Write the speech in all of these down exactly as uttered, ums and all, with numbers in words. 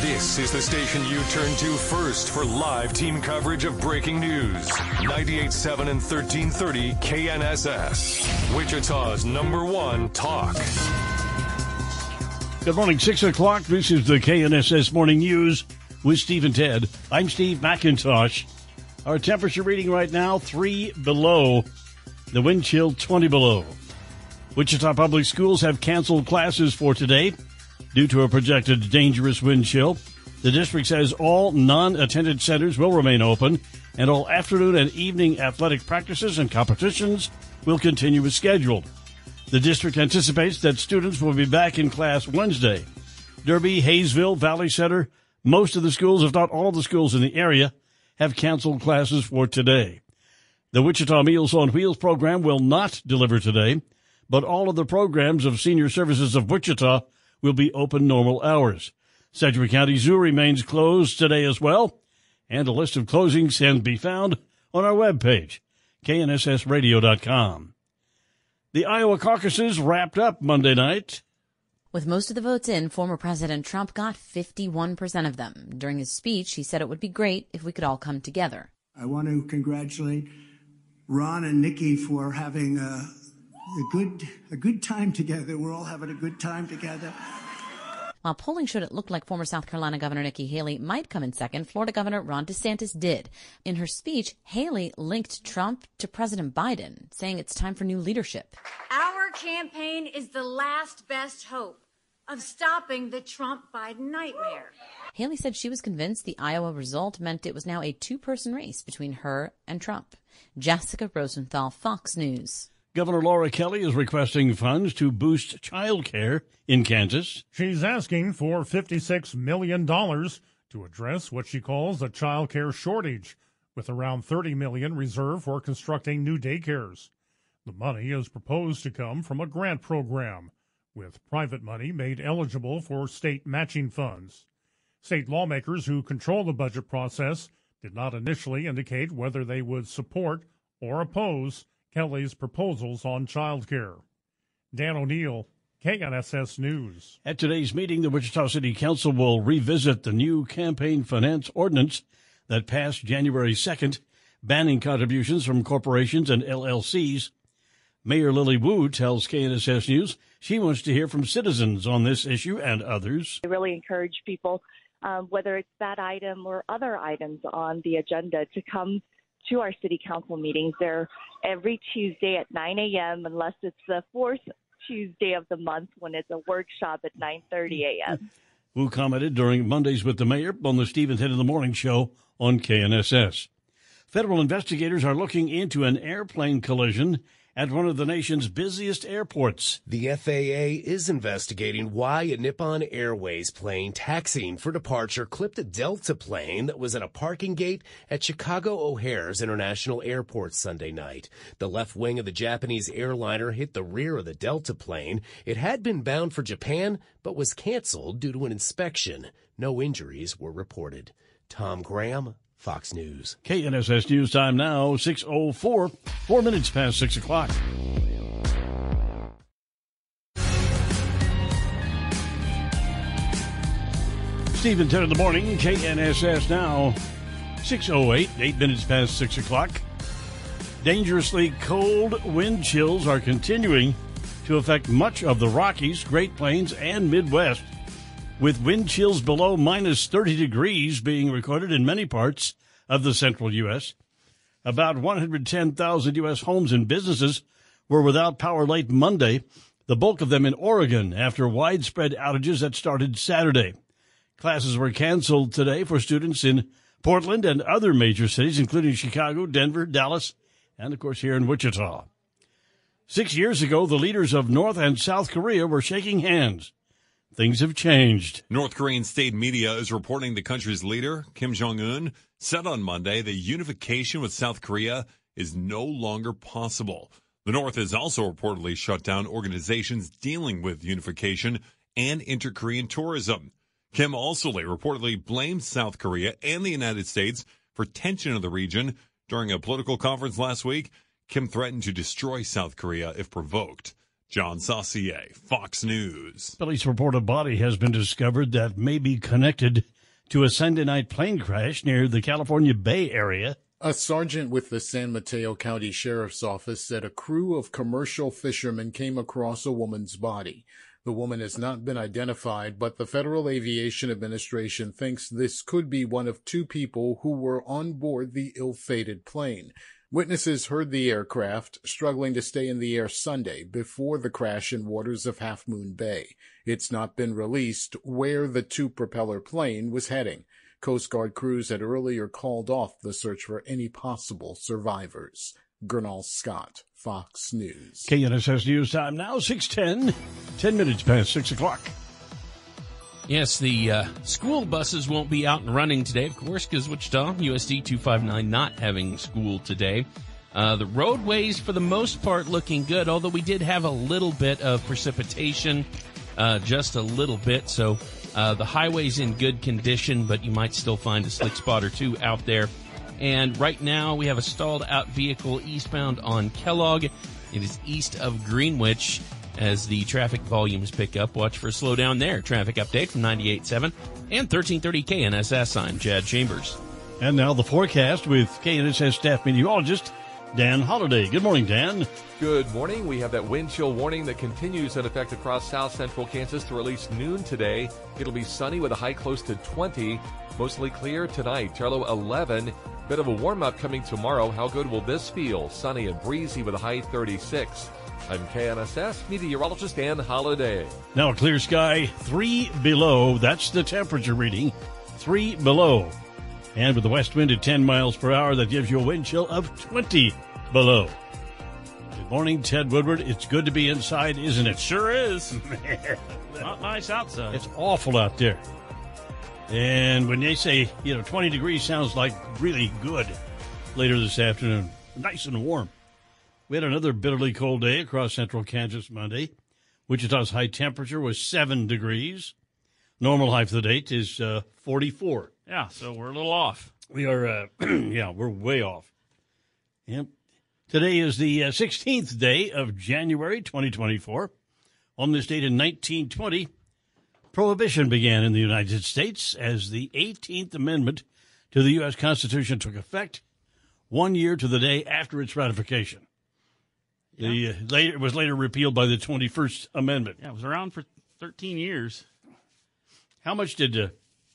This is the station you turn to first for live team coverage of breaking news. ninety-eight point seven and thirteen thirty K N S S. Wichita's number one talk. Good morning, six o'clock. This is the K N S S Morning News with Steve and Ted. I'm Steve McIntosh. Our temperature reading right now, three below. The wind chill, twenty below. Wichita Public Schools have canceled classes for today due to a projected dangerous wind chill. The district says all non-attended centers will remain open, and all afternoon and evening athletic practices and competitions will continue as scheduled. The district anticipates that students will be back in class Wednesday. Derby, Hayesville, Valley Center, most of the schools, if not all of the schools in the area, have canceled classes for today. The Wichita Meals on Wheels program will not deliver today, but all of the programs of Senior Services of Wichita will be open normal hours. Sedgwick County Zoo remains closed today as well, and a list of closings can be found on our webpage, K N S S radio dot com. The Iowa caucuses wrapped up Monday night. With most of the votes in, former President Trump got fifty-one percent of them. During his speech, he said it would be great if we could all come together. I want to congratulate Ron and Nikki for having a, a good a good time together. We're all having a good time together. While polling showed it looked like former South Carolina Governor Nikki Haley might come in second, Florida Governor Ron DeSantis did. In her speech, Haley linked Trump to President Biden, saying it's time for new leadership. Our campaign is the last best hope of stopping the Trump-Biden nightmare. Haley said she was convinced the Iowa result meant it was now a two-person race between her and Trump. Jessica Rosenthal, Fox News. Governor Laura Kelly is requesting funds to boost childcare in Kansas. She's asking for fifty-six million dollars to address what she calls a childcare shortage, with around thirty million dollars reserved for constructing new daycares. The money is proposed to come from a grant program, with private money made eligible for state matching funds. State lawmakers who control the budget process did not initially indicate whether they would support or oppose Kelly's proposals on child care. Dan O'Neill, K N S S News. At today's meeting, the Wichita City Council will revisit the new campaign finance ordinance that passed January second, banning contributions from corporations and L L Cs. Mayor Lily Wu tells K N S S News she wants to hear from citizens on this issue and others. I really encourage people, um, whether it's that item or other items on the agenda, to come to our city council meetings. They're every Tuesday at nine a.m. unless it's the fourth Tuesday of the month when it's a workshop at nine thirty a.m. Who commented during Mondays with the mayor on the Steve and Ted in the Morning show on K N S S. Federal investigators are looking into an airplane collision at one of the nation's busiest airports. The F A A is investigating why a Nippon Airways plane taxiing for departure clipped a Delta plane that was at a parking gate at Chicago O'Hare's International Airport Sunday night. The left wing of the Japanese airliner hit the rear of the Delta plane. It had been bound for Japan, but was canceled due to an inspection. No injuries were reported. Tom Graham, Fox News. K N S S News time now, six oh four, four minutes past six o'clock. Steve and Ted in the Morning, K N S S now, six oh eight, eight minutes past six o'clock. Dangerously cold wind chills are continuing to affect much of the Rockies, Great Plains, and Midwest. with wind chills below minus thirty degrees being recorded in many parts of the central U S. About one hundred ten thousand U S homes and businesses were without power late Monday, the bulk of them in Oregon after widespread outages that started Saturday. Classes were canceled today for students in Portland and other major cities, including Chicago, Denver, Dallas, and, of course, here in Wichita. Six years ago, the leaders of North and South Korea were shaking hands. Things have changed. North Korean state media is reporting the country's leader, Kim Jong-un, said on Monday that unification with South Korea is no longer possible. The North has also reportedly shut down organizations dealing with unification and inter-Korean tourism. Kim also reportedly blamed South Korea and the United States for tension in the region. During a political conference last week, Kim threatened to destroy South Korea if provoked. John Saucier, Fox News. Police report a body has been discovered that may be connected to a Sunday night plane crash near the California Bay Area. A sergeant with the San Mateo County Sheriff's Office said a crew of commercial fishermen came across a woman's body. The woman has not been identified, but the Federal Aviation Administration thinks this could be one of two people who were on board the ill-fated plane. Witnesses heard the aircraft struggling to stay in the air Sunday before the crash in waters of Half Moon Bay. It's not been released where the two-propeller plane was heading. Coast Guard crews had earlier called off the search for any possible survivors. Gernal Scott, Fox News. K N S S News Time now, six ten, ten minutes past six o'clock. Yes, the uh, school buses won't be out and running today, of course, because Wichita, U S D two five nine not having school today. Uh, the roadways, for the most part, looking good, although we did have a little bit of precipitation, uh, just a little bit. So uh, the highway's in good condition, but you might still find a slick spot or two out there. And right now we have a stalled out vehicle eastbound on Kellogg. It is east of Greenwich as the traffic volumes pick up. Watch for a slowdown there. Traffic update from ninety-eight point seven and thirteen thirty K N S S. I'm Chad Chambers. And now the forecast with K N S S staff meteorologist Dan Holliday. Good morning, Dan. Good morning. We have that wind chill warning that continues in effect across south central Kansas through at least noon today. It'll be sunny with a high close to twenty. Mostly clear tonight. Charlo eleven. Bit of a warm-up coming tomorrow. How good will this feel? Sunny and breezy with a high thirty-six. I'm K N S S meteorologist Dan Holliday. Now clear sky, three below. That's the temperature reading, three below. And with the west wind at ten miles per hour, that gives you a wind chill of twenty below. Good morning, Ted Woodward. It's good to be inside, isn't it? Sure is. Not nice outside. It's awful out there. And when they say, you know, twenty degrees sounds like really good later this afternoon. Nice and warm. We had another bitterly cold day across central Kansas Monday. Wichita's high temperature was seven degrees. Normal high for the date is uh, forty-four. Yeah, so we're a little off. We are, uh, yeah, we're way off. Yep. Today is the uh, sixteenth day of January twenty twenty-four. On this date in nineteen twenty, Prohibition began in the United States as the eighteenth Amendment to the U S Constitution took effect one year to the day after its ratification. Yeah. The, uh, later, it was later repealed by the twenty-first Amendment. Yeah, it was around for thirteen years. How much did uh,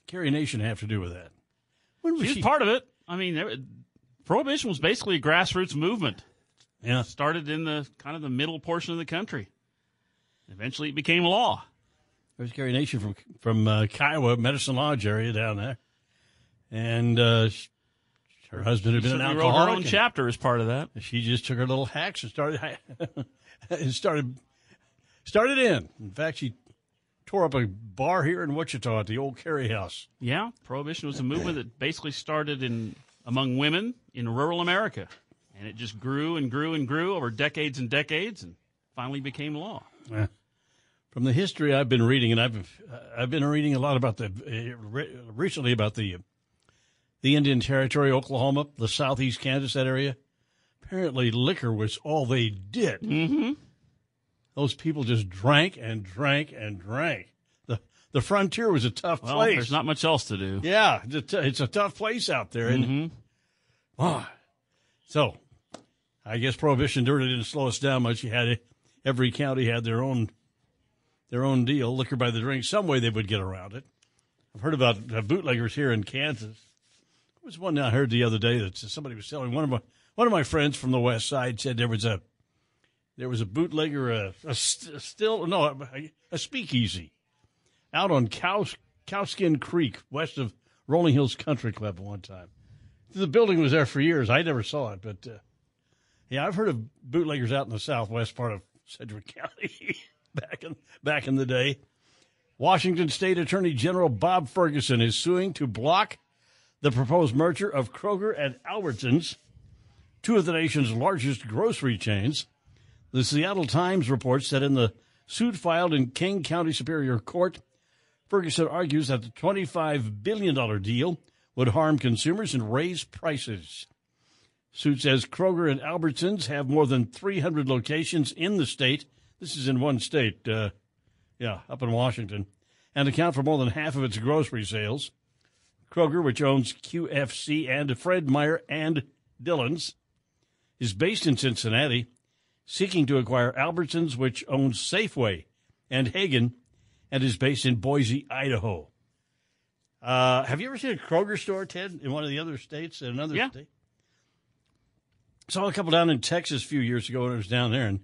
Carrie Nation have to do with that? When was she, was she part of it. I mean, there, Prohibition was basically a grassroots movement. Yeah. It started in the kind of the middle portion of the country. Eventually it became law. There's Carrie Nation from from uh, Kiowa, Medicine Lodge area down there, and uh, her husband had been an alcoholic. She wrote her own chapter as part of that. She just took her little hacks and started and started started in. In fact, she tore up a bar here in Wichita at the old Carrie House. Yeah, Prohibition was a movement that basically started in among women in rural America, and it just grew and grew and grew over decades and decades, and finally became law. Yeah. From the history I've been reading, and I've I've been reading a lot about the uh, re- recently about the the Indian Territory, Oklahoma, the southeast Kansas, that area. Apparently, liquor was all they did. Mm-hmm. Those people just drank and drank and drank. the The frontier was a tough well, place. There's not much else to do. Yeah, it's a, it's a tough place out there. And mm-hmm. oh, so I guess Prohibition really didn't slow us down much. You had every county had their own. their own deal, liquor by the drink. Some way they would get around it. I've heard about uh, bootleggers here in Kansas. There was one I heard the other day that somebody was telling one of my one of my friends from the West Side said there was a there was a bootlegger a, a st- still no a, a speakeasy out on Cow Cowskin Creek west of Rolling Hills Country Club one time. The building was there for years. I never saw it, but uh, yeah, I've heard of bootleggers out in the southwest part of Sedgwick County back in back in the day. Washington State Attorney General Bob Ferguson is suing to block the proposed merger of Kroger and Albertsons, two of the nation's largest grocery chains. The Seattle Times reports that in the suit filed in King County Superior Court, Ferguson argues that the twenty-five billion dollars deal would harm consumers and raise prices. Suit says Kroger and Albertsons have more than three hundred locations in the state. This is in one state, uh, yeah, up in Washington, and account for more than half of its grocery sales. Kroger, which owns Q F C and Fred Meyer and Dillon's, is based in Cincinnati, seeking to acquire Albertsons, which owns Safeway and Hagen, and is based in Boise, Idaho. Uh, have you ever seen a Kroger store, Ted, in one of the other states? In another yeah. state? Saw a couple down in Texas a few years ago when I was down there, and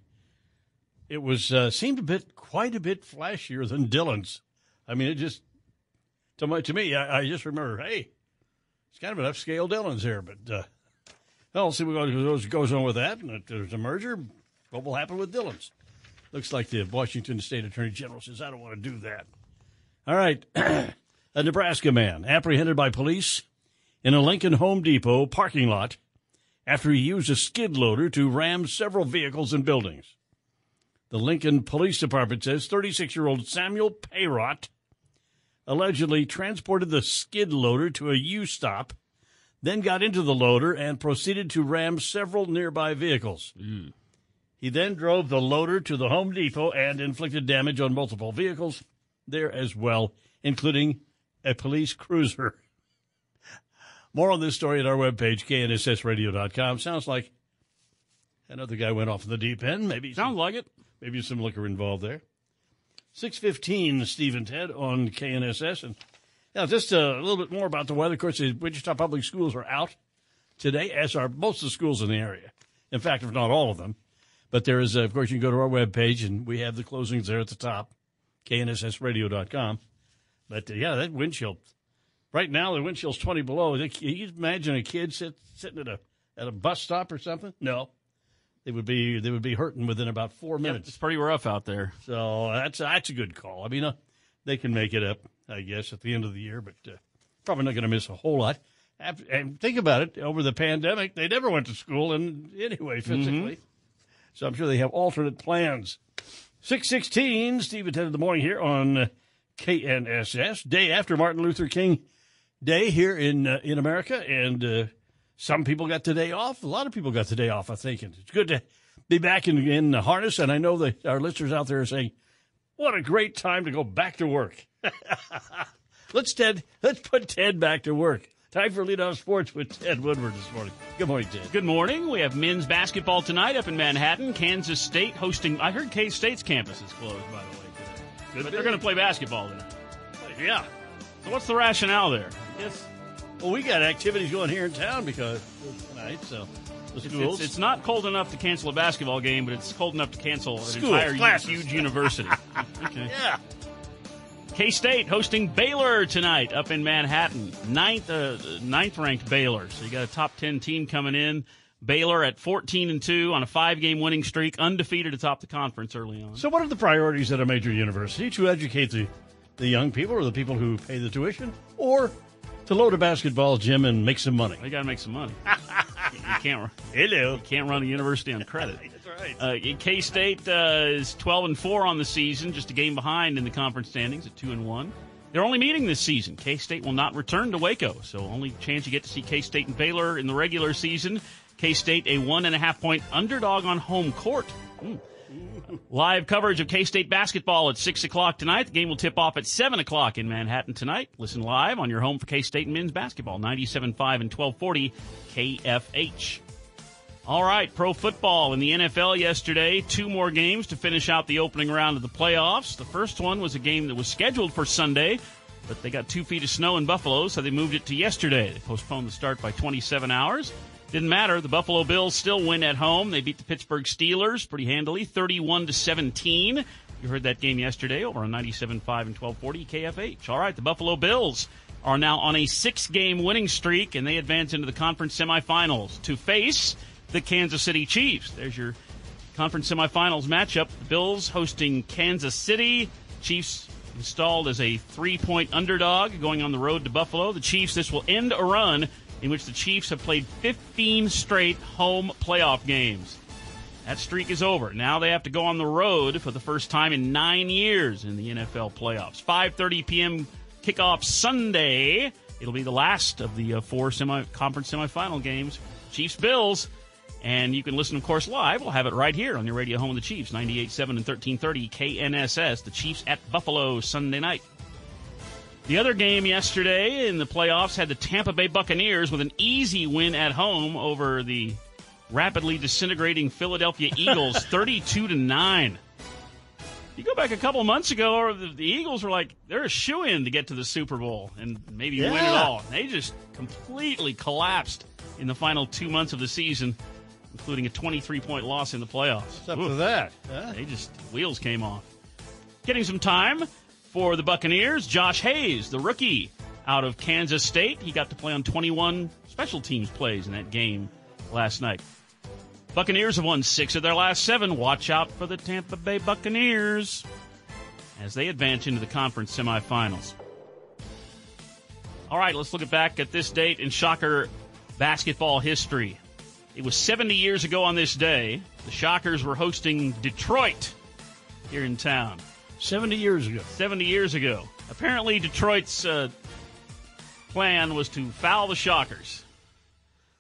it was uh, seemed a bit, quite a bit flashier than Dillon's. I mean, it just to my to me, I, I just remember, hey, it's kind of an upscale Dillon's here, but uh, well, see what goes on with that. And if there's a merger, what will happen with Dillon's? Looks like the Washington State Attorney General says, I don't want to do that. All right. A Nebraska man apprehended by police in a Lincoln Home Depot parking lot after he used a skid loader to ram several vehicles and buildings. The Lincoln Police Department says thirty-six-year-old Samuel Payrott allegedly transported the skid loader to a U-stop, then got into the loader and proceeded to ram several nearby vehicles. Mm. He then drove the loader to the Home Depot and inflicted damage on multiple vehicles there as well, including a police cruiser. More on this story at our webpage, K N S S radio dot com. Sounds like another guy went off in the deep end. Maybe Sounds some, like it. Maybe some liquor involved there. six fifteen, Steve and Ted on K N S S. And now just a little bit more about the weather. Of course, the Wichita Public Schools are out today, as are most of the schools in the area. In fact, if not all of them. But there is, uh, of course, you can go to our webpage, and we have the closings there at the top, K N S S radio dot com. But, uh, yeah, that wind chill. Right now, the wind chill's twenty below. Can you imagine a kid sit, sitting at a at a bus stop or something? No. They would be they would be hurting within about four minutes. Yep, it's pretty rough out there. So that's, that's a good call. I mean, uh, they can make it up, I guess, at the end of the year, but uh, probably not going to miss a whole lot. After, and think about it. Over the pandemic, they never went to school in, anyway, physically. Mm-hmm. So I'm sure they have alternate plans. six sixteen, Steve attended the morning here on... Uh, K N S S, day after Martin Luther King Day here in uh, in America, and uh, some people got today off. A lot of people got today off, I think. And it's good to be back in, in the harness, and I know that our listeners out there are saying, what a great time to go back to work. let's, Ted, let's put Ted back to work. Time for Lead Off Sports with Ted Woodward this morning. Good morning, Ted. Good morning. We have men's basketball tonight up in Manhattan. Kansas State hosting, I heard K-State's campus is closed, by the way. But they're going to play basketball tonight. Yeah. So what's the rationale there? Yes. Well, we got activities going here in town because tonight, so the schools. It's, it's not cold enough to cancel a basketball game, but it's cold enough to cancel an School, entire classes. huge university. Okay. Yeah. K-State hosting Baylor tonight up in Manhattan. Ninth, uh, ninth ranked Baylor. So you got a top ten team coming in. Baylor at fourteen and two on a five-game winning streak, undefeated atop the conference early on. So what are the priorities at a major university? To educate the, the young people or the people who pay the tuition, or to load a basketball gym and make some money? They got to make some money. you, can't, Hello. you can't run a university on credit. That's right. Uh, K-State uh, is twelve and four on the season, just a game behind in the conference standings at two and one. They're only meeting this season. K-State will not return to Waco, so only chance you get to see K-State and Baylor in the regular season. K-State, a one and a half point underdog on home court. Mm. Live coverage of K-State basketball at six o'clock tonight. The game will tip off at seven o'clock in Manhattan tonight. Listen live on your home for K-State men's basketball, ninety-seven point five and twelve forty K F H. All right, pro football in the N F L yesterday. Two more games to finish out the opening round of the playoffs. The first one was a game that was scheduled for Sunday, but they got two feet of snow in Buffalo, so they moved it to yesterday. They postponed the start by twenty-seven hours. Didn't matter. The Buffalo Bills still win at home. They beat the Pittsburgh Steelers pretty handily, thirty-one to seventeen. You heard that game yesterday over on ninety-seven point five and twelve forty K F H. All right, the Buffalo Bills are now on a six-game winning streak, and they advance into the conference semifinals to face the Kansas City Chiefs. There's your conference semifinals matchup. The Bills hosting Kansas City. Chiefs installed as a three-point underdog going on the road to Buffalo. The Chiefs, this will end a run in which the Chiefs have played fifteen straight home playoff games. That streak is over. Now they have to go on the road for the first time in nine years in the N F L playoffs. five thirty p.m. kickoff Sunday. It'll be the last of the uh, four semi- conference semifinal games. Chiefs-Bills. And you can listen, of course, live. We'll have it right here on your radio home of the Chiefs, ninety-eight point seven and thirteen thirty K N S S, the Chiefs at Buffalo Sunday night. The other game yesterday in the playoffs had the Tampa Bay Buccaneers with an easy win at home over the rapidly disintegrating Philadelphia Eagles, thirty-two to nine. You go back a couple months ago, the Eagles were like, they're a shoo-in to get to the Super Bowl and maybe yeah. win it all. They just completely collapsed in the final two months of the season, including a twenty-three point loss in the playoffs. What's up Ooh, to that? Huh? They just, wheels came off. Getting some time for the Buccaneers, Josh Hayes, the rookie out of Kansas State. He got to play on twenty-one special teams plays in that game last night. Buccaneers have won six of their last seven. Watch out for the Tampa Bay Buccaneers as they advance into the conference semifinals. All right, let's look back at this date in Shocker basketball history. It was seventy years ago on this day. The Shockers were hosting Detroit here in town. seventy years ago. seventy years ago. Apparently, Detroit's uh, plan was to foul the Shockers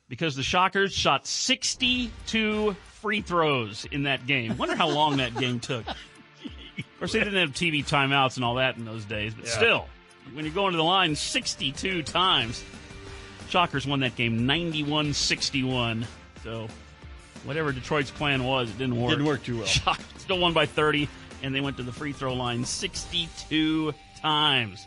because the Shockers shot sixty-two free throws in that game. Wonder how long that game took. Of course, they didn't have T V timeouts and all that in those days, but yeah. still, when you're going to the line sixty-two times, Shockers won that game ninety-one sixty-one. So whatever Detroit's plan was, it didn't work. It didn't work too well. Shockers still won by thirty, and they went to the free throw line sixty-two times.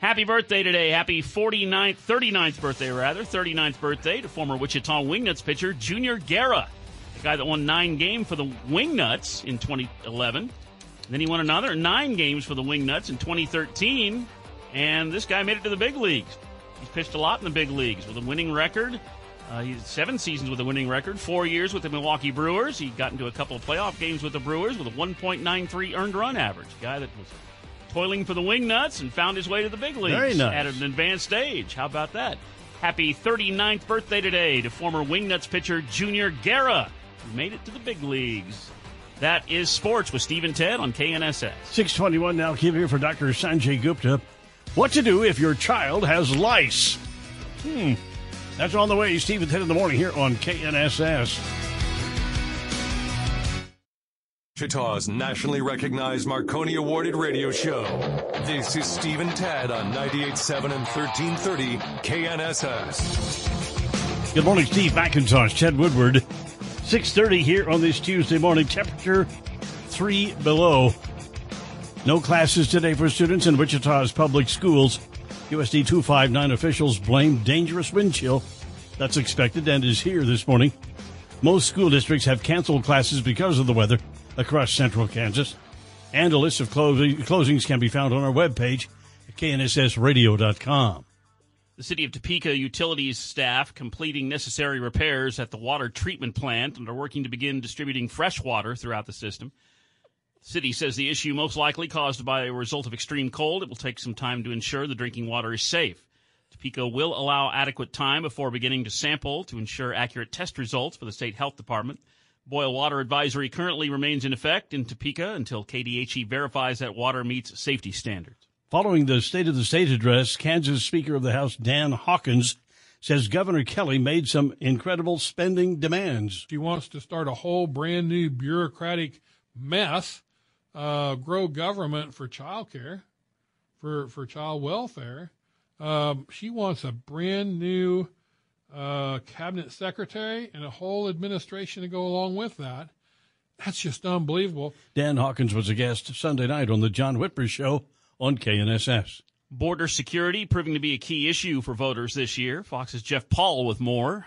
Happy birthday today. Happy forty-ninth, thirty-ninth birthday, rather. thirty-ninth birthday to former Wichita Wingnuts pitcher Junior Guerra, the guy that won nine games for the Wingnuts in twenty eleven. And then he won another nine games for the Wingnuts in twenty thirteen, and this guy made it to the big leagues. He's pitched a lot in the big leagues with a winning record. Uh, he's seven seasons with a winning record, four years with the Milwaukee Brewers. He got into a couple of playoff games with the Brewers with a one point nine three earned run average. A guy that was toiling for the Wingnuts and found his way to the big leagues Very nice. At an advanced age. How about that? Happy thirty-ninth birthday today to former Wingnuts pitcher Junior Guerra, who made it to the big leagues. That is Sports with Steve and Ted on K N S S. six twenty-one now, Kim here for Doctor Sanjay Gupta. What to do if your child has lice? Hmm. That's on the way. Steve and Ted in the morning here on K N S S. Wichita's nationally recognized Marconi awarded radio show. This is Steve and Ted on ninety-eight point seven and thirteen thirty K N S S. Good morning, Steve McIntosh, Ted Woodward. six thirty here on this Tuesday morning. Temperature three below. No classes today for students in Wichita's public schools. U S D two fifty-nine officials blame dangerous wind chill that's expected and is here this morning. Most school districts have canceled classes because of the weather across central Kansas. And a list of closing, closings can be found on our webpage at K N S S radio dot com. The City of Topeka utilities staff completing necessary repairs at the water treatment plant and are working to begin distributing fresh water throughout the system. City says the issue most likely caused by a result of extreme cold. It will take some time to ensure the drinking water is safe. Topeka will allow adequate time before beginning to sample to ensure accurate test results for the state health department. Boil water advisory currently remains in effect in Topeka until K D H E verifies that water meets safety standards. Following the State of the State address, Kansas Speaker of the House Dan Hawkins says Governor Kelly made some incredible spending demands. She wants to start a whole brand new bureaucratic mess. Uh, grow government for child care, for, for child welfare. Um, she wants a brand new uh, cabinet secretary, and a whole administration to go along with that. That's just unbelievable. Dan Hawkins was a guest Sunday night on the John Whitmer Show on K N S S. Border security proving to be a key issue for voters this year. Fox's Jeff Paul with more.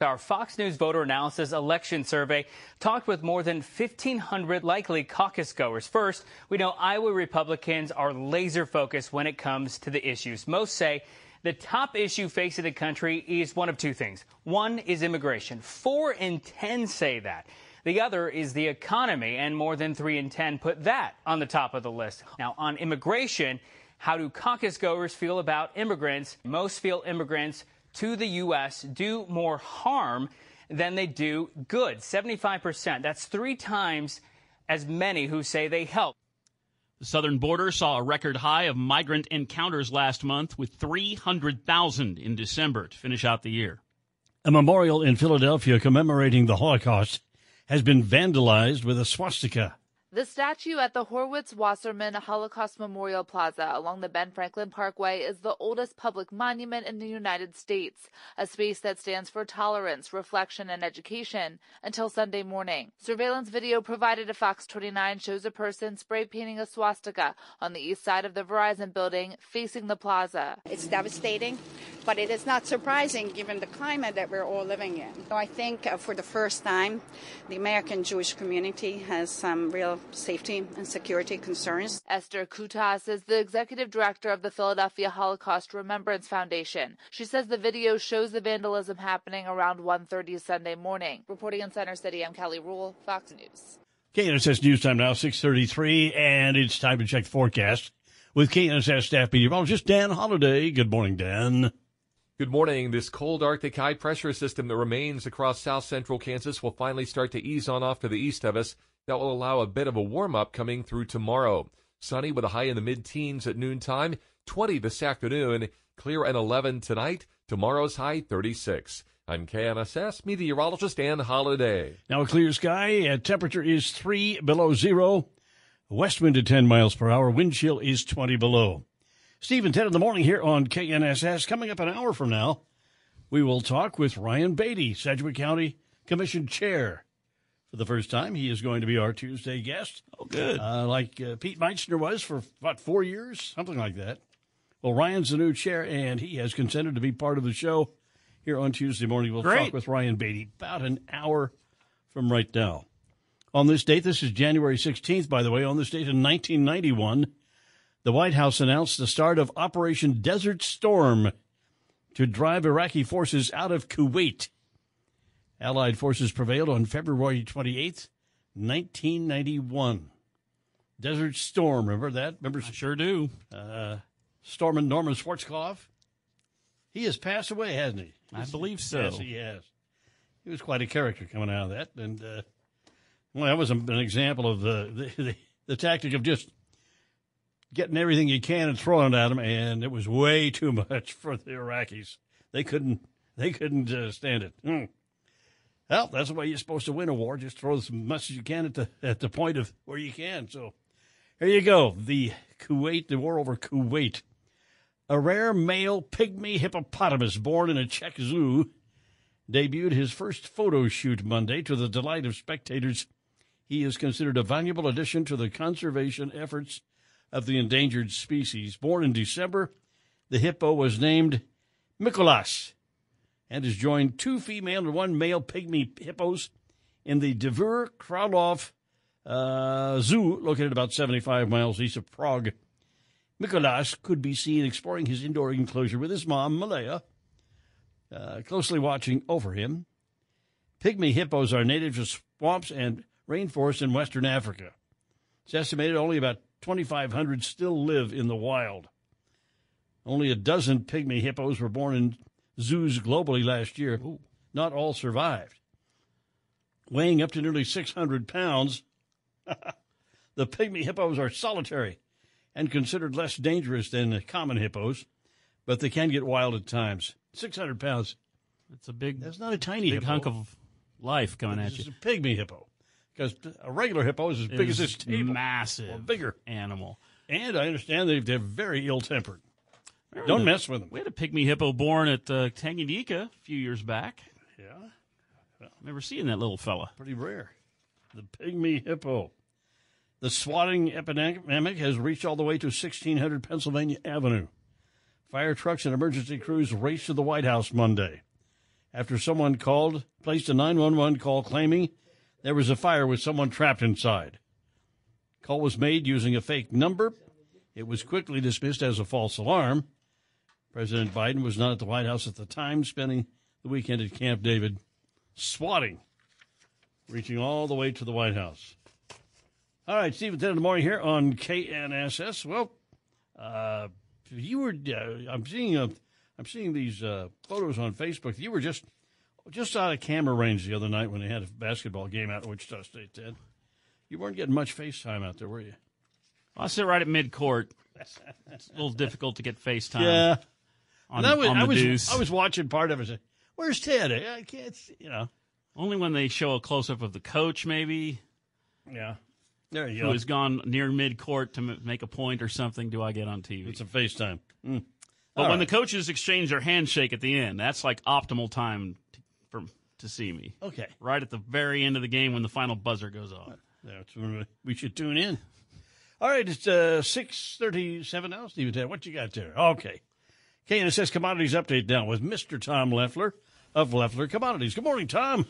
Our Fox News Voter Analysis Election Survey talked with more than fifteen hundred likely caucus goers. First, we know Iowa Republicans are laser focused when it comes to the issues. Most say the top issue facing the country is one of two things. One is immigration. Four in ten say that. The other is the economy, and more than three in ten put that on the top of the list. Now, on immigration, how do caucus goers feel about immigrants? Most feel immigrants to the U S do more harm than they do good. seventy-five percent. That's three times as many who say they help. The southern border saw a record high of migrant encounters last month, with three hundred thousand in December to finish out the year. A memorial in Philadelphia commemorating the Holocaust has been vandalized with a swastika. The statue at the Horowitz-Wasserman Holocaust Memorial Plaza along the Ben Franklin Parkway is the oldest public monument in the United States, a space that stands for tolerance, reflection, and education, until Sunday morning. Surveillance video provided to Fox twenty-nine shows a person spray-painting a swastika on the east side of the Verizon building facing the plaza. It's devastating, but it is not surprising given the climate that we're all living in. So I think uh, for the first time, the American Jewish community has some real safety and security concerns. Esther Kutas is the executive director of the Philadelphia Holocaust Remembrance Foundation. She says the video shows the vandalism happening around one thirty Sunday morning. Reporting in Center City, I'm Kelly Rule, Fox News. K N S S News Time now, six thirty-three, and it's time to check the forecast with K N S S staff meteorologist Dan Holliday. Good morning, Dan. Good morning. This cold Arctic high pressure system that remains across south central Kansas will finally start to ease on off to the east of us. That will allow a bit of a warm-up coming through tomorrow. Sunny with a high in the mid-teens at noontime, twenty this afternoon, clear and eleven tonight, tomorrow's high thirty-six. I'm K N S S meteorologist Dan Holliday. Now a clear sky, uh, temperature is three below zero, west wind at ten miles per hour, wind chill is twenty below. Steve and Ted in the morning here on K N S S. Coming up an hour from now, we will talk with Ryan Beatty, Sedgwick County Commission Chair. For the first time, he is going to be our Tuesday guest. Oh, good. Uh, like uh, Pete Meitzner was for, what, four years? Something like that. Well, Ryan's the new chair, and he has consented to be part of the show here on Tuesday morning. We'll Great. talk with Ryan Beatty about an hour from right now. On this date, this is January sixteenth, by the way, on this date in nineteen ninety-one, the White House announced the start of Operation Desert Storm to drive Iraqi forces out of Kuwait. Allied forces prevailed on February twenty-eighth, nineteen ninety-one. Desert Storm, remember that? Remember? I sure do. Uh, Stormin' Norman Schwarzkopf. He has passed away, hasn't he? He's, I believe so. Yes, he has. He was quite a character coming out of that. And, uh, well, that was an example of the, the, the, the tactic of just getting everything you can and throwing it at them, and it was way too much for the Iraqis. They couldn't, they couldn't uh, stand it. Mm. Well, that's the way you're supposed to win a war. Just throw as much as you can at the at the point of where you can. So here you go. The Kuwait, the war over Kuwait. A rare male pygmy hippopotamus born in a Czech zoo debuted his first photo shoot Monday to the delight of spectators. He is considered a valuable addition to the conservation efforts of the endangered species. Born in December, the hippo was named Mikolas, and has joined two female and one male pygmy hippos in the Devor Kralov uh, Zoo, located about seventy-five miles east of Prague. Mikolas could be seen exploring his indoor enclosure with his mom, Malaya, uh, closely watching over him. Pygmy hippos are native to swamps and rainforests in western Africa. It's estimated only about twenty-five hundred still live in the wild. Only a dozen pygmy hippos were born in zoos globally last year. Ooh. Not all survived. Weighing up to nearly six hundred pounds, the pygmy hippos are solitary and considered less dangerous than common hippos, but they can get wild at times. six hundred pounds. That's a big. That's not a tiny big hippo. Hunk of life coming at you. It's a pygmy hippo, because a regular hippo is as it big is as this table. Massive, or bigger animal. And I understand they they're very ill-tempered. Don't mess with them. We had a pygmy hippo born at uh, Tanganyika a few years back. Yeah. Well, remember seeing that little fella. Pretty rare. The pygmy hippo. The swatting epidemic has reached all the way to sixteen hundred Pennsylvania Avenue. Fire trucks and emergency crews raced to the White House Monday after someone called, placed a nine one one call claiming there was a fire with someone trapped inside. Call was made using a fake number. It was quickly dismissed as a false alarm. President Biden was not at the White House at the time, spending the weekend at Camp David swatting, reaching all the way to the White House. All right, Steve, ten in the morning here on K N S S. Well, uh, you were. Uh, I'm seeing. Uh, I'm seeing these uh, photos on Facebook. You were just just out of camera range the other night when they had a basketball game out at Wichita State. Ted, you weren't getting much FaceTime out there, were you? I sit right at midcourt. It's a little difficult to get FaceTime. Yeah, on, was, on the I was, deuce. I was watching part of it. Said, where's Ted? I can't. You know, only when they show a close up of the coach, maybe. Yeah, there you who go. Who has gone near midcourt to m- make a point or something? Do I get on T V? It's a FaceTime. Mm. But All when right. the coaches exchange their handshake at the end, that's like optimal time to, for to see me. Okay, right at the very end of the game when the final buzzer goes off. That's when we should tune in. All right, it's uh, six thirty-seven now, Steve. What you got there? Okay. K N S S Commodities Update now with Mister Tom Leffler of Leffler Commodities. Good morning, Tom.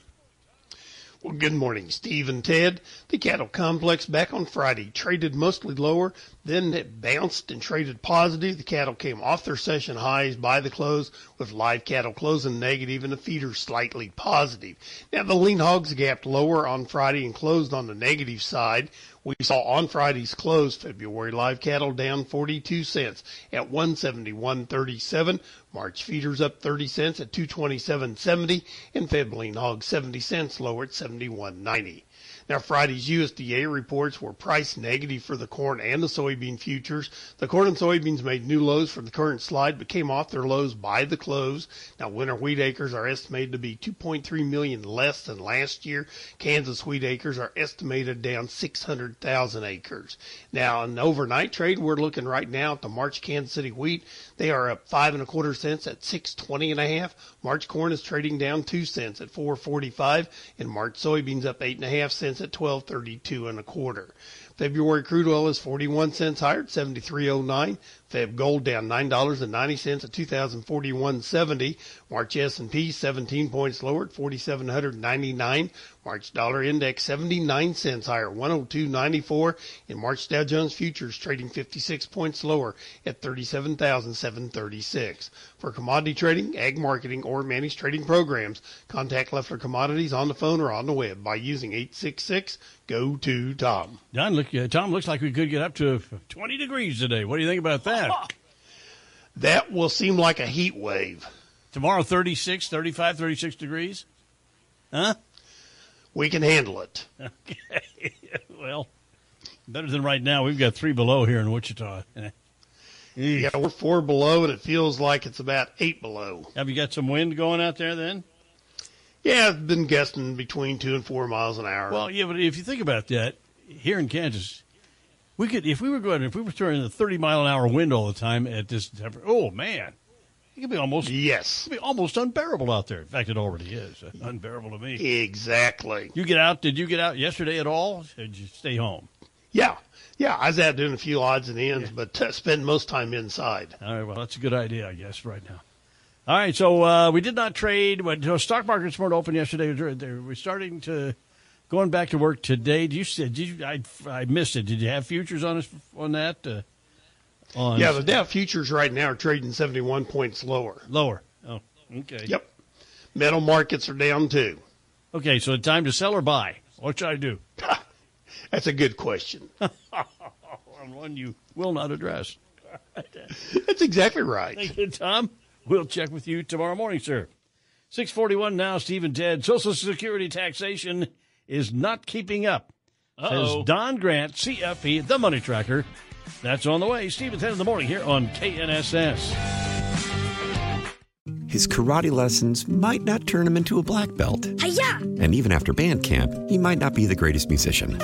Well, good morning, Steve and Ted. The cattle complex back on Friday traded mostly lower, then it bounced and traded positive. The cattle came off their session highs by the close, with live cattle closing negative and the feeders slightly positive. Now, the lean hogs gapped lower on Friday and closed on the negative side. We saw on Friday's close, February live cattle down forty-two cents at one seventy-one thirty-seven, March feeders up thirty cents at two twenty-seven seventy, and Feb lean hogs seventy cents lower at seventy-one ninety. Now, Friday's U S D A reports were price negative for the corn and the soybean futures. The corn and soybeans made new lows from the current slide but came off their lows by the close. Now, winter wheat acres are estimated to be two point three million less than last year. Kansas wheat acres are estimated down six hundred thousand acres. Now, in the overnight trade, we're looking right now at the March Kansas City wheat. They are up five and a quarter cents at six twenty and a half. March corn is trading down two cents at four forty-five, and March soybeans up eight and a half cents at twelve thirty-two and a quarter. February crude oil is forty-one cents higher at seventy-three oh nine. Feb gold down nine dollars and ninety cents at two thousand forty-one seventy. March S and P seventeen points lower at forty-seven ninety-nine. March dollar index seventy-nine cents higher, one oh two ninety-four. And March Dow Jones futures trading fifty-six points lower at thirty-seven thousand seven hundred thirty-six. For commodity trading, ag marketing, or managed trading programs, contact Leffler Commodities on the phone or on the web by using eight six six, G O T O, T O M. Don, look, uh, Tom, looks like we could get up to twenty degrees today. What do you think about that? Oh, that will seem like a heat wave. Tomorrow, thirty-six, thirty-five, thirty-six degrees? Huh? We can handle it. Okay. Well, better than right now. We've got three below here in Wichita. Yeah, we're four below, and it feels like it's about eight below. Have you got some wind going out there then? Yeah, it's been gusting between two and four miles an hour. Well, yeah, but if you think about that, here in Kansas, we could if we were going if we were throwing a thirty mile an hour wind all the time at this temperature. Oh man, it could be almost yes, it could be almost unbearable out there. In fact, it already is unbearable to me. Exactly. You get out? Did you get out yesterday at all? Or did you stay home? Yeah, yeah. I was out doing a few odds and ends, yeah. but uh, spend most time inside. All right. Well, that's a good idea, I guess, right now. All right, so uh, we did not trade. But the stock markets weren't open yesterday. We're starting to going back to work today. Did you said I, I missed it. Did you have futures on us on that? Uh, on yeah, the Dow futures right now are trading seventy-one points lower. Lower. Oh, okay. Yep. Metal markets are down too. Okay, so time to sell or buy. What should I do? That's a good question. One you will not address. That's exactly right. Thank you, Tom. We'll check with you tomorrow morning, sir. six forty-one now, Steve and Ted. Social Security taxation is not keeping up. Uh-oh. Says Don Grant, C F P, the Money Tracker. That's on the way. Steve and Ted in the morning here on K N S S. His karate lessons might not turn him into a black belt. Hi-ya! And even after band camp, he might not be the greatest musician.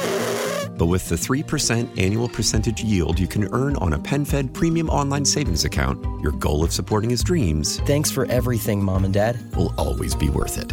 But with the three percent annual percentage yield you can earn on a PenFed Premium Online Savings Account, your goal of supporting his dreams... Thanks for everything, Mom and Dad. ...will always be worth it.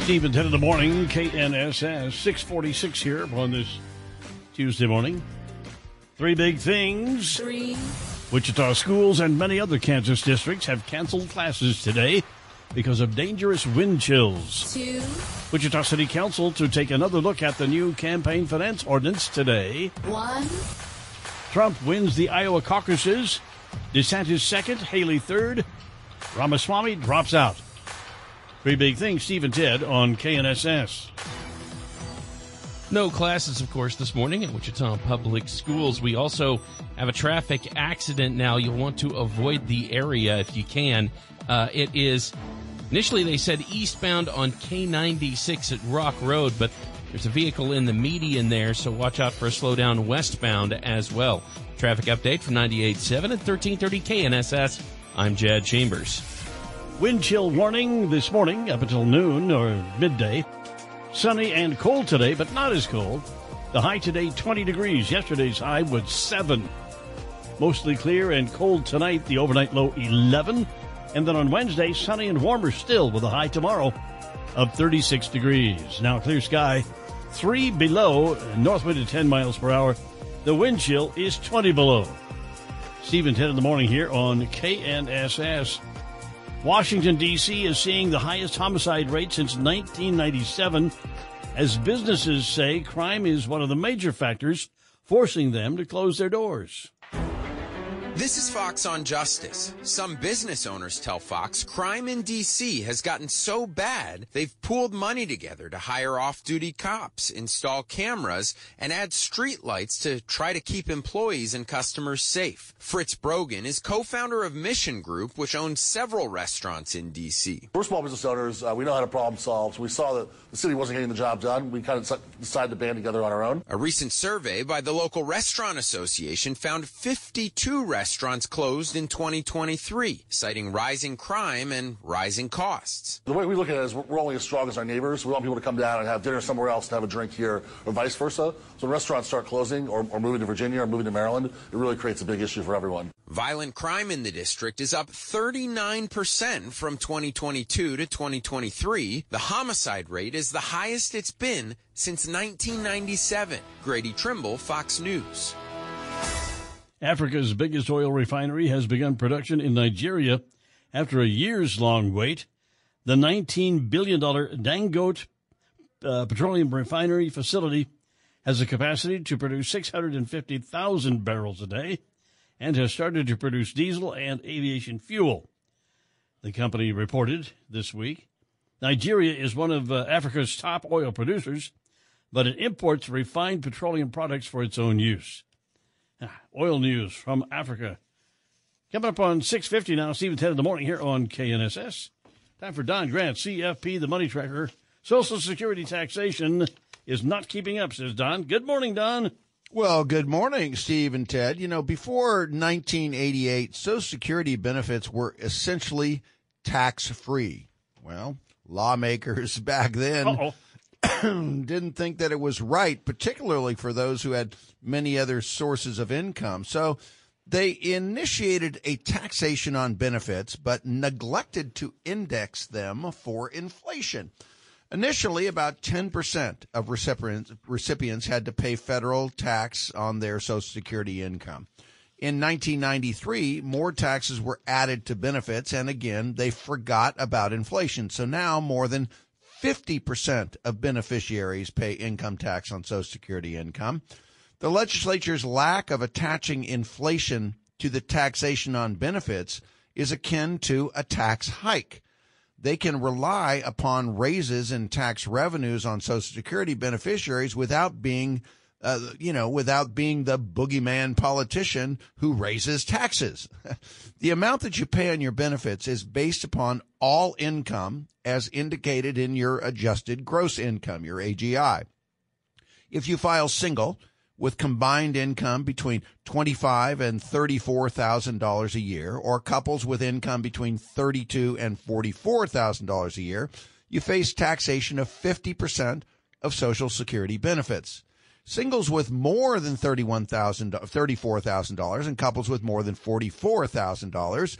Steve, ten in the morning, K N S S, six forty-six here upon this Tuesday morning. Three big things. Three. Wichita schools and many other Kansas districts have canceled classes today because of dangerous wind chills. Two. Wichita City Council to take another look at the new campaign finance ordinance today. One. Trump wins the Iowa caucuses. DeSantis second, Haley third. Ramaswamy drops out. Three big things, Steve and Ted on K N S S. No classes, of course, this morning at Wichita Public Schools. We also have a traffic accident now. You'll want to avoid the area if you can. Uh, it is, initially they said eastbound on K ninety-six at Rock Road, but there's a vehicle in the median there, so watch out for a slowdown westbound as well. Traffic update from ninety-eight point seven and thirteen thirty K N S S. I'm Jed Chambers. Wind chill warning this morning up until noon or midday. Sunny and cold today, but not as cold. The high today, twenty degrees. Yesterday's high was seven. Mostly clear and cold tonight, the overnight low eleven. And then on Wednesday, sunny and warmer still with a high tomorrow of thirty-six degrees. Now clear sky, three below, north wind at ten miles per hour. The wind chill is twenty below. Steve and Ted in the morning here on K N S S. Washington, D C is seeing the highest homicide rate since nineteen ninety-seven, as businesses say crime is one of the major factors forcing them to close their doors. This is Fox on Justice. Some business owners tell Fox crime in D C has gotten so bad they've pooled money together to hire off-duty cops, install cameras, and add streetlights to try to keep employees and customers safe. Fritz Brogan is co-founder of Mission Group, which owns several restaurants in D C. We're small business owners. Uh, we know how to problem solve. So we saw that the city wasn't getting the job done. We kind of decided to band together on our own. A recent survey by the local restaurant association found fifty-two restaurants. Restaurants closed in twenty twenty-three, citing rising crime and rising costs. The way we look at it is we're only as strong as our neighbors. We want people to come down and have dinner somewhere else and have a drink here, or vice versa. So when restaurants start closing or, or moving to Virginia or moving to Maryland, it really creates a big issue for everyone. Violent crime in the district is up thirty-nine percent from twenty twenty-two to twenty twenty-three. The homicide rate is the highest it's been since nineteen ninety-seven. Grady Trimble, Fox News. Africa's biggest oil refinery has begun production in Nigeria after a years-long wait. The nineteen billion dollars Dangote uh, petroleum refinery facility has a capacity to produce six hundred fifty thousand barrels a day and has started to produce diesel and aviation fuel. The company reported this week. Nigeria is one of uh, Africa's top oil producers, but it imports refined petroleum products for its own use. Oil news from Africa. Coming up on six fifty now, Steve and Ted in the morning here on K N S S. Time for Don Grant, C F P, the money tracker. Social Security taxation is not keeping up, says Don. Good morning, Don. Well, good morning, Steve and Ted. You know, before nineteen eighty-eight, Social Security benefits were essentially tax-free. Well, lawmakers back then didn't think that it was right, particularly for those who had many other sources of income. So they initiated a taxation on benefits, but neglected to index them for inflation. Initially, about ten percent of recipients had to pay federal tax on their Social Security income. In nineteen ninety-three, more taxes were added to benefits, and again, they forgot about inflation. So now more than fifty percent of beneficiaries pay income tax on Social Security income. The legislature's lack of attaching inflation to the taxation on benefits is akin to a tax hike. They can rely upon raises in tax revenues on Social Security beneficiaries without being Uh, you know, without being the boogeyman politician who raises taxes. The amount that you pay on your benefits is based upon all income as indicated in your adjusted gross income, your A G I. If you file single with combined income between twenty-five thousand dollars and thirty-four thousand dollars a year, or couples with income between thirty-two thousand dollars and forty-four thousand dollars a year, you face taxation of fifty percent of Social Security benefits. Singles with more than thirty-one thousand dollars, thirty-four thousand dollars and couples with more than forty-four thousand dollars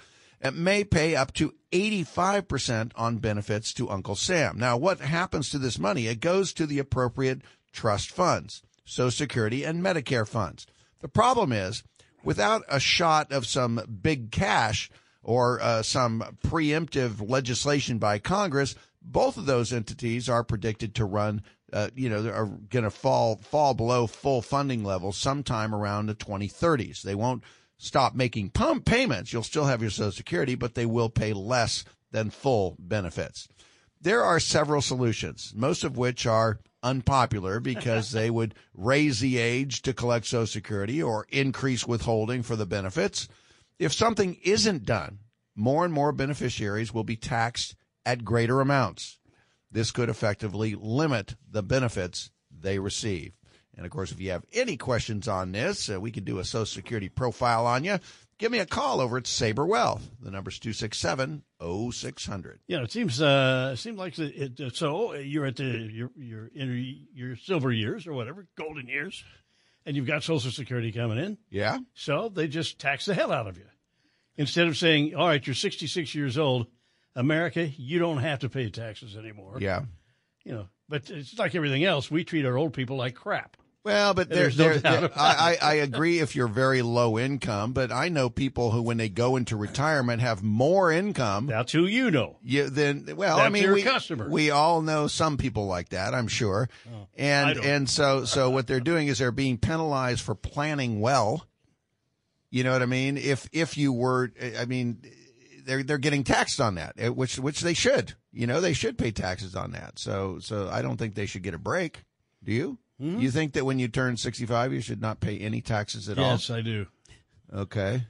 may pay up to eighty-five percent on benefits to Uncle Sam. Now, what happens to this money? It goes to the appropriate trust funds, Social Security and Medicare funds. The problem is, without a shot of some big cash or uh, some preemptive legislation by Congress, both of those entities are predicted to run Uh, you know, are going to fall fall below full funding levels sometime around the twenty thirties. They won't stop making pump payments. You'll still have your Social Security, but they will pay less than full benefits. There are several solutions, most of which are unpopular because they would raise the age to collect Social Security or increase withholding for the benefits. If something isn't done, more and more beneficiaries will be taxed at greater amounts. This could effectively limit the benefits they receive. And, of course, if you have any questions on this, uh, we could do a Social Security profile on you. Give me a call over at Sabre Wealth. The number's two six seven, oh six hundred. You know, it seems uh, seems like it, it, so you're at the your your, your silver years or whatever, golden years, and you've got Social Security coming in. Yeah. So they just tax the hell out of you. Instead of saying, all right, you're sixty-six years old, America, you don't have to pay taxes anymore. Yeah. You know, but it's like everything else. We treat our old people like crap. Well, but there's, there's no doubt about I, I, I agree if you're very low income, but I know people who, when they go into retirement, have more income. That's who you know. Yeah. Then, well, That's I mean, your we, customer. We all know some people like that, I'm sure. Oh, and, and so, so what they're doing is they're being penalized for planning well. You know what I mean? If, if you were, I mean, They're they're getting taxed on that, which which they should. You know, they should pay taxes on that. So so I don't think they should get a break. Do you? Mm-hmm. You think that when you turn sixty-five, you should not pay any taxes at yes, all? Yes, I do. Okay.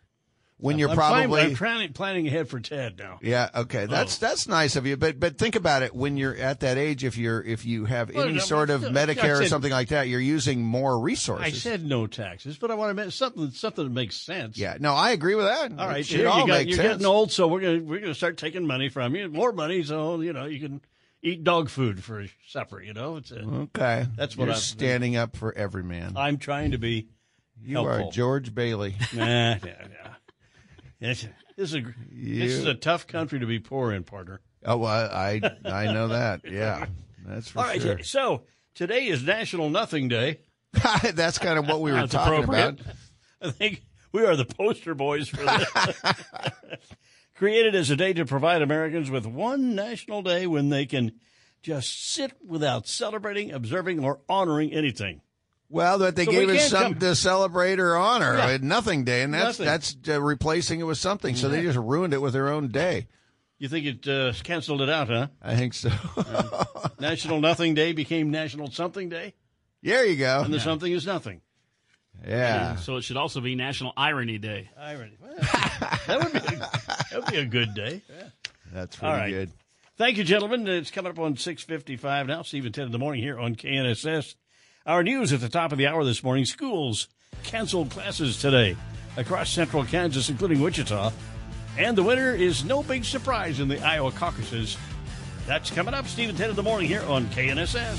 When I'm, you're probably I'm planning, I'm planning ahead for Ted now. Yeah. Okay. That's oh. that's nice of you. But but think about it. When you're at that age, if you're if you have well, any no, sort of no, Medicare said, or something like that, you're using more resources. I said no taxes, but I want to make something something that makes sense. Yeah. No, I agree with that. All right. It here, all you got, you're sense. Getting old, so we're gonna we're gonna start taking money from you, more money, so you know you can eat dog food for supper. You know. It's a, okay. That's what you're I'm standing doing. Up for every man. I'm trying to be. You helpful. Are George Bailey. Nah. Yeah. Yeah. This is, a, you, this is a tough country to be poor in, partner. Oh, I I, I know that. Yeah, that's for sure. All right, sure. So today is National Nothing Day. That's kind of what we were talking about. I think we are the poster boys for this. Created as a day to provide Americans with one national day when they can just sit without celebrating, observing, or honoring anything. Well, that they so gave us something come. To celebrate or honor. Yeah. Nothing Day, and that's nothing. That's uh, replacing it with something. So yeah. They just ruined it with their own day. You think it uh, canceled it out, huh? I think so. uh, National Nothing Day became National Something Day? There you go. And the yeah. something is nothing. Yeah. So it should also be National Irony Day. Irony. Well, that, would be a, that would be a good day. Yeah. That's pretty right. good. Thank you, gentlemen. It's coming up on six fifty-five now, Steve and Ted in the morning here on K N S S. Our news at the top of the hour this morning, schools canceled classes today across central Kansas, including Wichita. And the winner is no big surprise in the Iowa caucuses. That's coming up. Steve and Ted in the morning here on K N S S.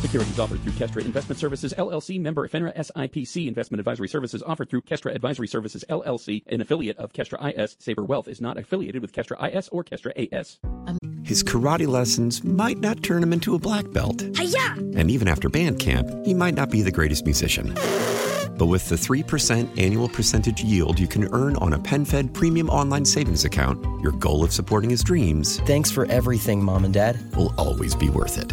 Securities offered through Kestra Investment Services, L L C, member FINRA S I P C. Investment advisory services offered through Kestra Advisory Services, L L C, an affiliate of Kestra I S. Saber Wealth is not affiliated with Kestra I S or Kestra A S. His karate lessons might not turn him into a black belt. Hi-ya! And even after band camp, he might not be the greatest musician. But with the three percent annual percentage yield you can earn on a PenFed Premium Online Savings Account, your goal of supporting his dreams... Thanks for everything, Mom and Dad. ...will always be worth it.